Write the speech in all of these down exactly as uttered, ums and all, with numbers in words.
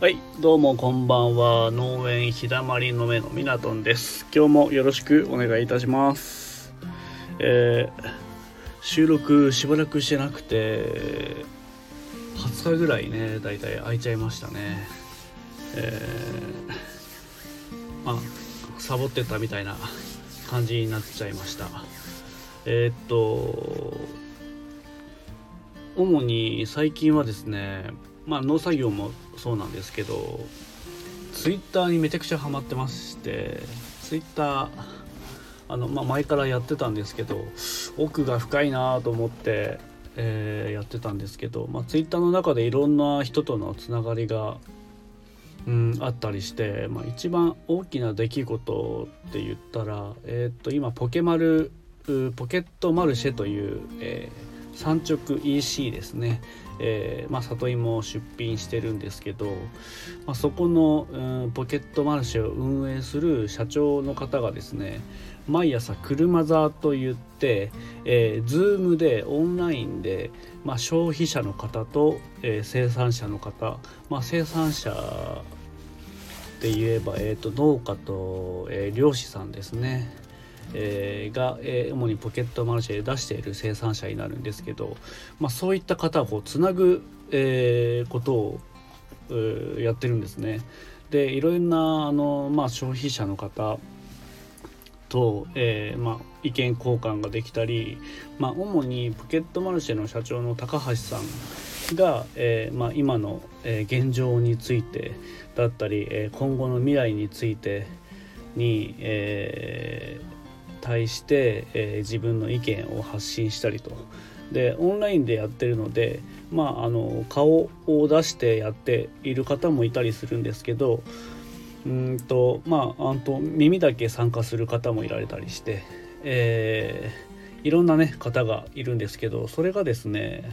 はい、どうもこんばんは。農園日だまりの目のみなとんです。今日もよろしくお願いいたします。えー、収録しばらくしてなくてはつかぐらいね、だいたい空いちゃいましたね。えー、まあサボってたみたいな感じになっちゃいました。えー、っと主に最近はですね、まあ農作業もそうなんですけど、ツイッターにめちゃくちゃハマってまして、ツイッターあの、まあ、前からやってたんですけど、奥が深いなと思って、えー、やってたんですけど、まあ、ツイッターの中でいろんな人とのつながりが、うん、あったりして、まあ、一番大きな出来事って言ったら、えー、っと今ポケマルポケットマルシェという、えー産直 イーシー ですね、えーまあ、里芋を出品してるんですけど、まあ、そこの、うん、ポケットマルシェを運営する社長の方がですね、毎朝車座といって、えー、Zoom でオンラインで、まあ、消費者の方と、えー、生産者の方、まあ、生産者って言えば、えー、と農家と、えー、漁師さんですねえー、が、えー、主にポケットマルシェで出している生産者になるんですけど、まあ、そういった方をこうつなぐ、えー、ことを、えー、やってるんですね。で、いろんなあの、まあ、消費者の方と、えーまあ、意見交換ができたり、まあ、主にポケットマルシェの社長の高橋さんが、えーまあ、今の、えー、現状についてだったり、えー、今後の未来についてに、えー対して、えー、自分の意見を発信したりと。で、オンラインでやってるので、まあ、あの顔を出してやっている方もいたりするんですけど、うんとまあ、あと耳だけ参加する方もいられたりして、えー、いろんな、ね、方がいるんですけど、それがですね、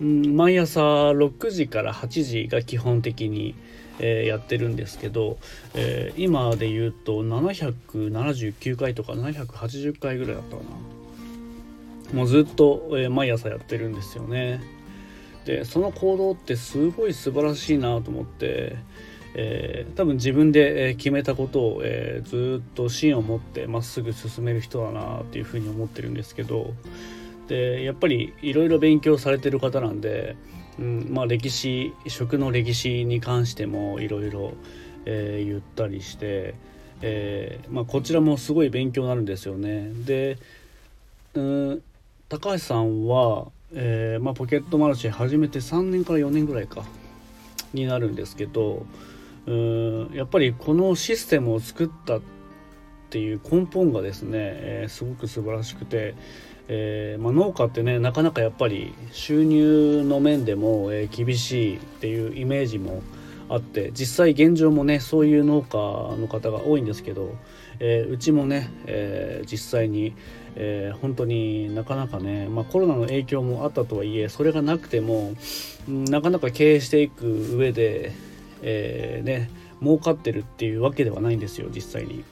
うん、毎朝ろくじからはちじが基本的に、えー、やってるんですけど、えー、今で言うとななひゃくななじゅうきゅうかいとかななひゃくはちじゅっかいぐらいだったかな。もうずっと、えー、毎朝やってるんですよね。で、その行動ってすごい素晴らしいなと思って、えー、多分自分で決めたことを、えー、ずっと芯を持ってまっすぐ進める人だなっていうふうに思ってるんですけど、でやっぱりいろいろ勉強されてる方なんで、うんまあ、歴史食の歴史に関してもいろいろ言ったりして、えーまあ、こちらもすごい勉強になるんですよね。で、うん、高橋さんは、えーまあ、ポケットマルシェ始めてさんねんからよねんぐらいかになるんですけど、うん、やっぱりこのシステムを作ったっていう根本がですね、えー、すごく素晴らしくて、えーまあ、農家ってね、なかなかやっぱり収入の面でも、えー、厳しいっていうイメージもあって、実際現状もねそういう農家の方が多いんですけど、えー、うちもね、えー、実際に、えー、本当になかなかね、まあ、コロナの影響もあったとはいえ、それがなくてもなかなか経営していく上で、えー、ね儲かってるっていうわけではないんですよ、実際に。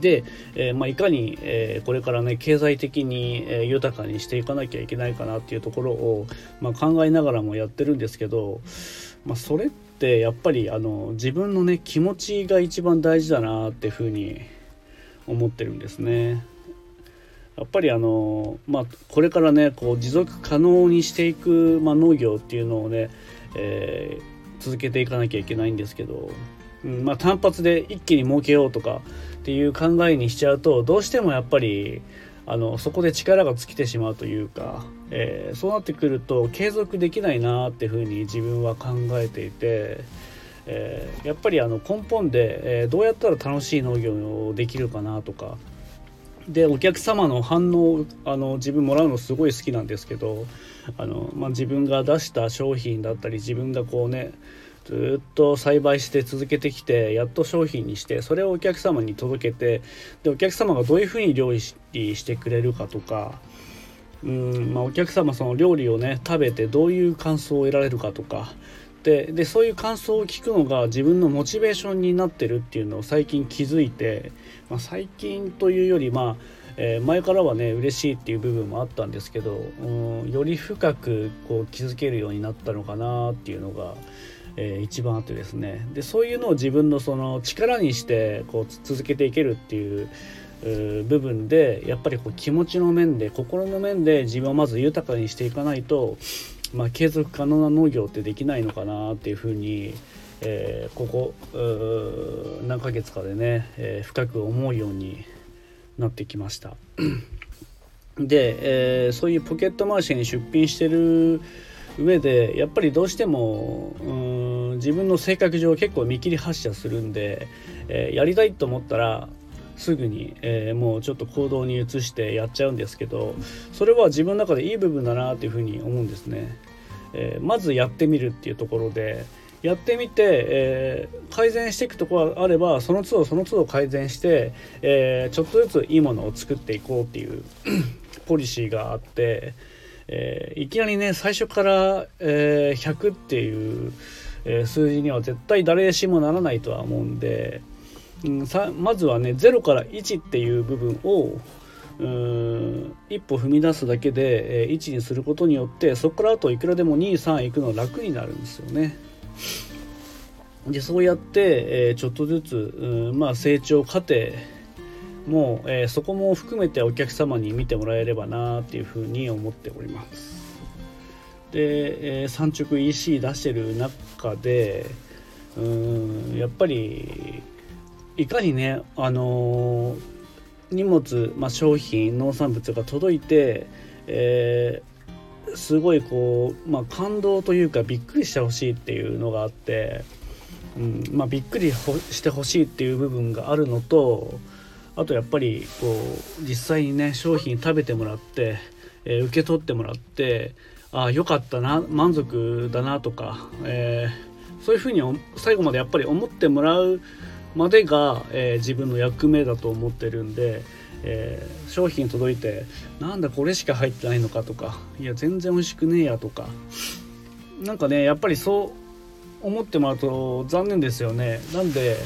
で、えーまあ、いかに、えー、これからね経済的に、えー、豊かにしていかなきゃいけないかなっていうところを、まあ、考えながらもやってるんですけど、まあ、それってやっぱりあの自分のね気持ちが一番大事だなっていうふうに思ってるんですね。やっぱりあの、まあ、これからねこう持続可能にしていく、まあ、農業っていうのをね、えー、続けていかなきゃいけないんですけど、まあ、単発で一気に儲けようとかっていう考えにしちゃうと、どうしてもやっぱりあのそこで力が尽きてしまうというか、えー、そうなってくると継続できないなっていうふうに自分は考えていて、えー、やっぱりあの根本で、えー、どうやったら楽しい農業をできるかなとかで、お客様の反応あの自分もらうのすごい好きなんですけど、あの、まあ、自分が出した商品だったり、自分がこうねずっと栽培して続けてきて、やっと商品にして、それをお客様に届けて、でお客様がどういうふうに料理してくれるかとか、うん、まあ、お客様その料理をね食べてどういう感想を得られるかとかで、でそういう感想を聞くのが自分のモチベーションになってるっていうのを最近気づいて、まあ、最近というよりまあ、えー、前からはね嬉しいっていう部分もあったんですけど、うん、より深くこう気づけるようになったのかなっていうのが、えー、一番あってですね、でそういうのを自分のその力にしてこう続けていけるっていう部分で、やっぱりこう気持ちの面で心の面で自分をまず豊かにしていかないと、まあ、継続可能な農業ってできないのかなっていうふうに、えー、ここ何ヶ月かでね、えー、深く思うようになってきました。で、えー、そういうポケットマーシェに出品してる上でやっぱりどうしてもうーん自分の性格上結構見切り発車するんで、えー、やりたいと思ったらすぐに、えー、もうちょっと行動に移してやっちゃうんですけど、それは自分の中でいい部分だなというふうに思うんですね、えー、まずやってみるっていうところでやってみて、えー、改善していくところがあればその都度その都度改善して、えー、ちょっとずついいものを作っていこうっていうポリシーがあって、えー、いきなりね最初から、えー、ひゃくっていう、えー、数字には絶対誰しもならないとは思うんで、うん、さまずはねゼロからいちっていう部分をうーん一歩踏み出すだけで、えー、いちにすることによってそこからあといくらでもに、さん行くの楽になるんですよね。でそうやって、えー、ちょっとずつうん、まあ、成長過程も、えー、そこも含めてお客様に見てもらえればなっていうふうに思っております。で、えー、産直 イーシー 出してる中でうーんやっぱりいかにね、あのー、荷物、まあ、商品農産物が届いて、えー、すごいこう、まあ、感動というかびっくりしてほしいっていうのがあって、うんまあ、びっくりしてほしいっていう部分があるのと、あとやっぱりこう実際にね商品食べてもらって、えー、受け取ってもらってあ良かったな満足だなとか、えー、そういうふうに最後までやっぱり思ってもらうまでが、えー、自分の役目だと思ってるんで、えー、商品届いてなんだこれしか入ってないのかとかいや全然美味しくねえやとかなんかねやっぱりそう思ってもらうと残念ですよね。なんで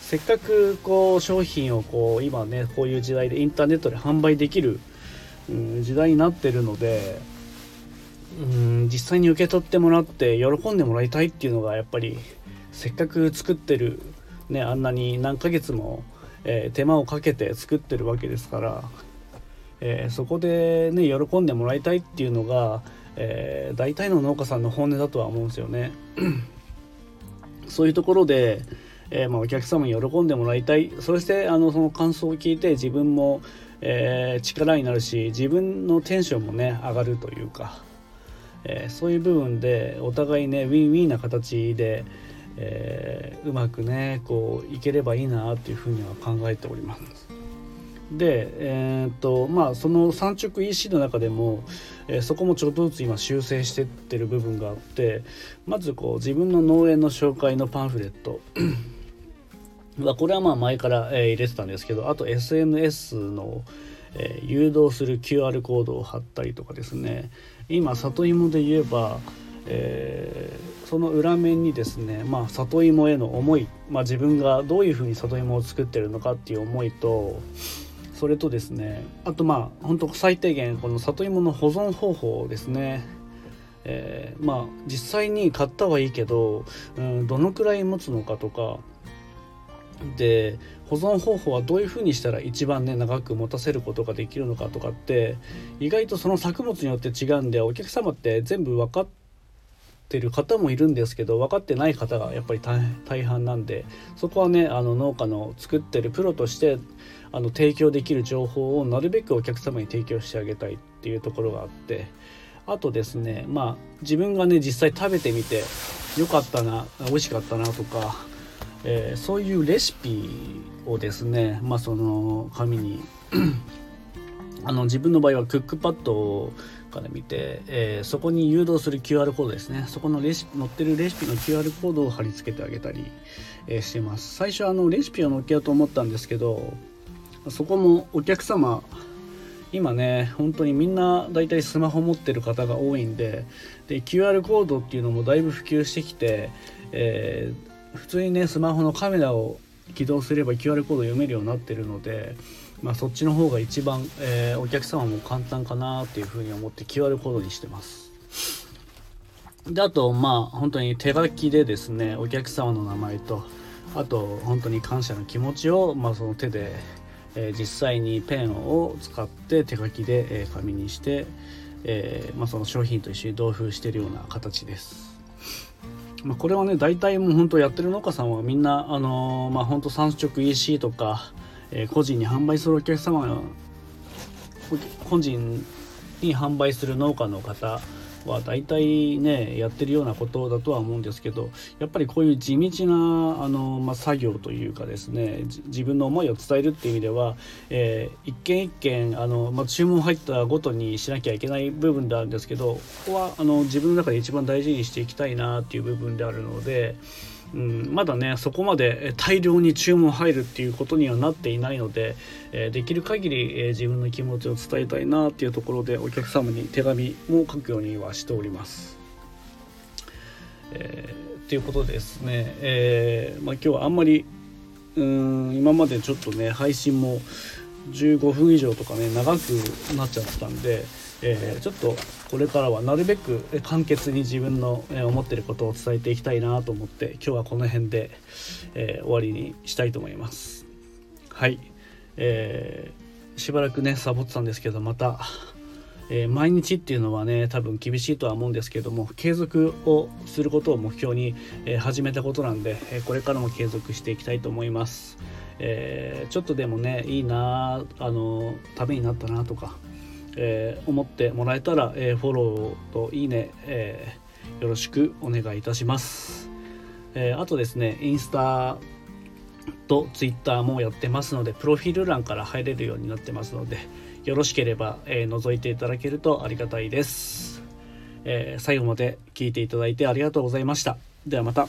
せっかくこう商品をこう今ねこういう時代でインターネットで販売できる、うん、時代になってるので、うん、実際に受け取ってもらって喜んでもらいたいっていうのがやっぱりせっかく作ってるね、あんなに何ヶ月も、えー、手間をかけて作ってるわけですから、えー、そこでね喜んでもらいたいっていうのが、えー、大体の農家さんの本音だとは思うんですよね。そういうところで、えーまあ、お客様に喜んでもらいたい、そしてあのその感想を聞いて自分も、えー、力になるし自分のテンションもね上がるというか、えー、そういう部分でお互いねウィンウィンな形でえー、うまくねこういければいいなっていうふうには考えております。で、えーっとまあ、その産直 イーシー の中でも、えー、そこもちょっとずつ今修正してってる部分があって、まずこう自分の農園の紹介のパンフレットはこれはまあ前から、えー、入れてたんですけど、あと エスエヌエス の、えー、誘導する キューアール コードを貼ったりとかですね、今里芋で言えば、えーその裏面にですね、まあ、里芋への思い、まあ、自分がどういうふうに里芋を作ってるのかっていう思いと、それとですね、あとまあ本当最低限この里芋の保存方法ですね、えー、まあ実際に買ったはいいけど、うん、どのくらい持つのかとかで、保存方法はどういうふうにしたら一番ね長く持たせることができるのかとかって、意外とその作物によって違うんで、お客様って全部分かっててる方もいるんですけど、分かってない方がやっぱり 大, 大半なんで、そこはねあの農家の作ってるプロとしてあの提供できる情報をなるべくお客様に提供してあげたいっていうところがあって、あとですね、まあ自分がね実際食べてみて良かったな美味しかったなとか、えー、そういうレシピをですね、まあその紙にあの自分の場合はクックパッドから見て、えー、そこに誘導する キューアール コードですね、そこのレシピ載ってるレシピの キューアール コードを貼り付けてあげたり、えー、してます。最初あのレシピを載っけようと思ったんですけど、そこもお客様今ね本当にみんなだいたいスマホ持ってる方が多いん で, で キューアール コードっていうのもだいぶ普及してきて、えー、普通にねスマホのカメラを起動すれば キューアール コード読めるようになってるので、まあ、そっちの方が一番、えー、お客様も簡単かなっていうふうに思って キューアール コードにしてます。であとまあ本当に手書きでですね、お客様の名前とあと本当に感謝の気持ちを、まあ、その手で、えー、実際にペンを使って手書きで、えー、紙にして、えーまあ、その商品と一緒に同封しているような形です。まあ、これはね大体もう本当やってる農家さんはみんな、あのー、まあ本当産直 イーシー とか、えー、個人に販売するお客様の個人に販売する農家の方は大体ねやってるようなことだとは思うんですけど、やっぱりこういう地道なあの、まあ、作業というかですね、自分の思いを伝えるっていう意味では、えー、一件一件あの、まあ、注文入ったごとにしなきゃいけない部分であるんですけど、ここはあの自分の中で一番大事にしていきたいなっていう部分であるので、うん、まだねそこまで大量に注文入るっていうことにはなっていないので、えー、できる限り、えー、自分の気持ちを伝えたいなっていうところでお客様に手紙も書くようにはしております。えー、っていうことですね、えーまあ、今日はあんまりうーん今までちょっとね配信もじゅうごふん以上とかね長くなっちゃったんで、えー、ちょっとこれからはなるべく簡潔に自分の思っていることを伝えていきたいなと思って、今日はこの辺で、えー、終わりにしたいと思います。はい、えー、しばらくねサボってたんですけど、また、えー、毎日っていうのはね多分厳しいとは思うんですけども、継続をすることを目標に、えー、始めたことなんで、えー、これからも継続していきたいと思います。えー、ちょっとでもねいいなあのためになったなとか、えー、思ってもらえたら、えー、フォローといいね、えー、よろしくお願いいたします。えー、あとですねインスタとツイッターもやってますので、プロフィール欄から入れるようになってますので、よろしければ、えー、覗いていただけるとありがたいです。えー、最後まで聞いていただいてありがとうございました。ではまた。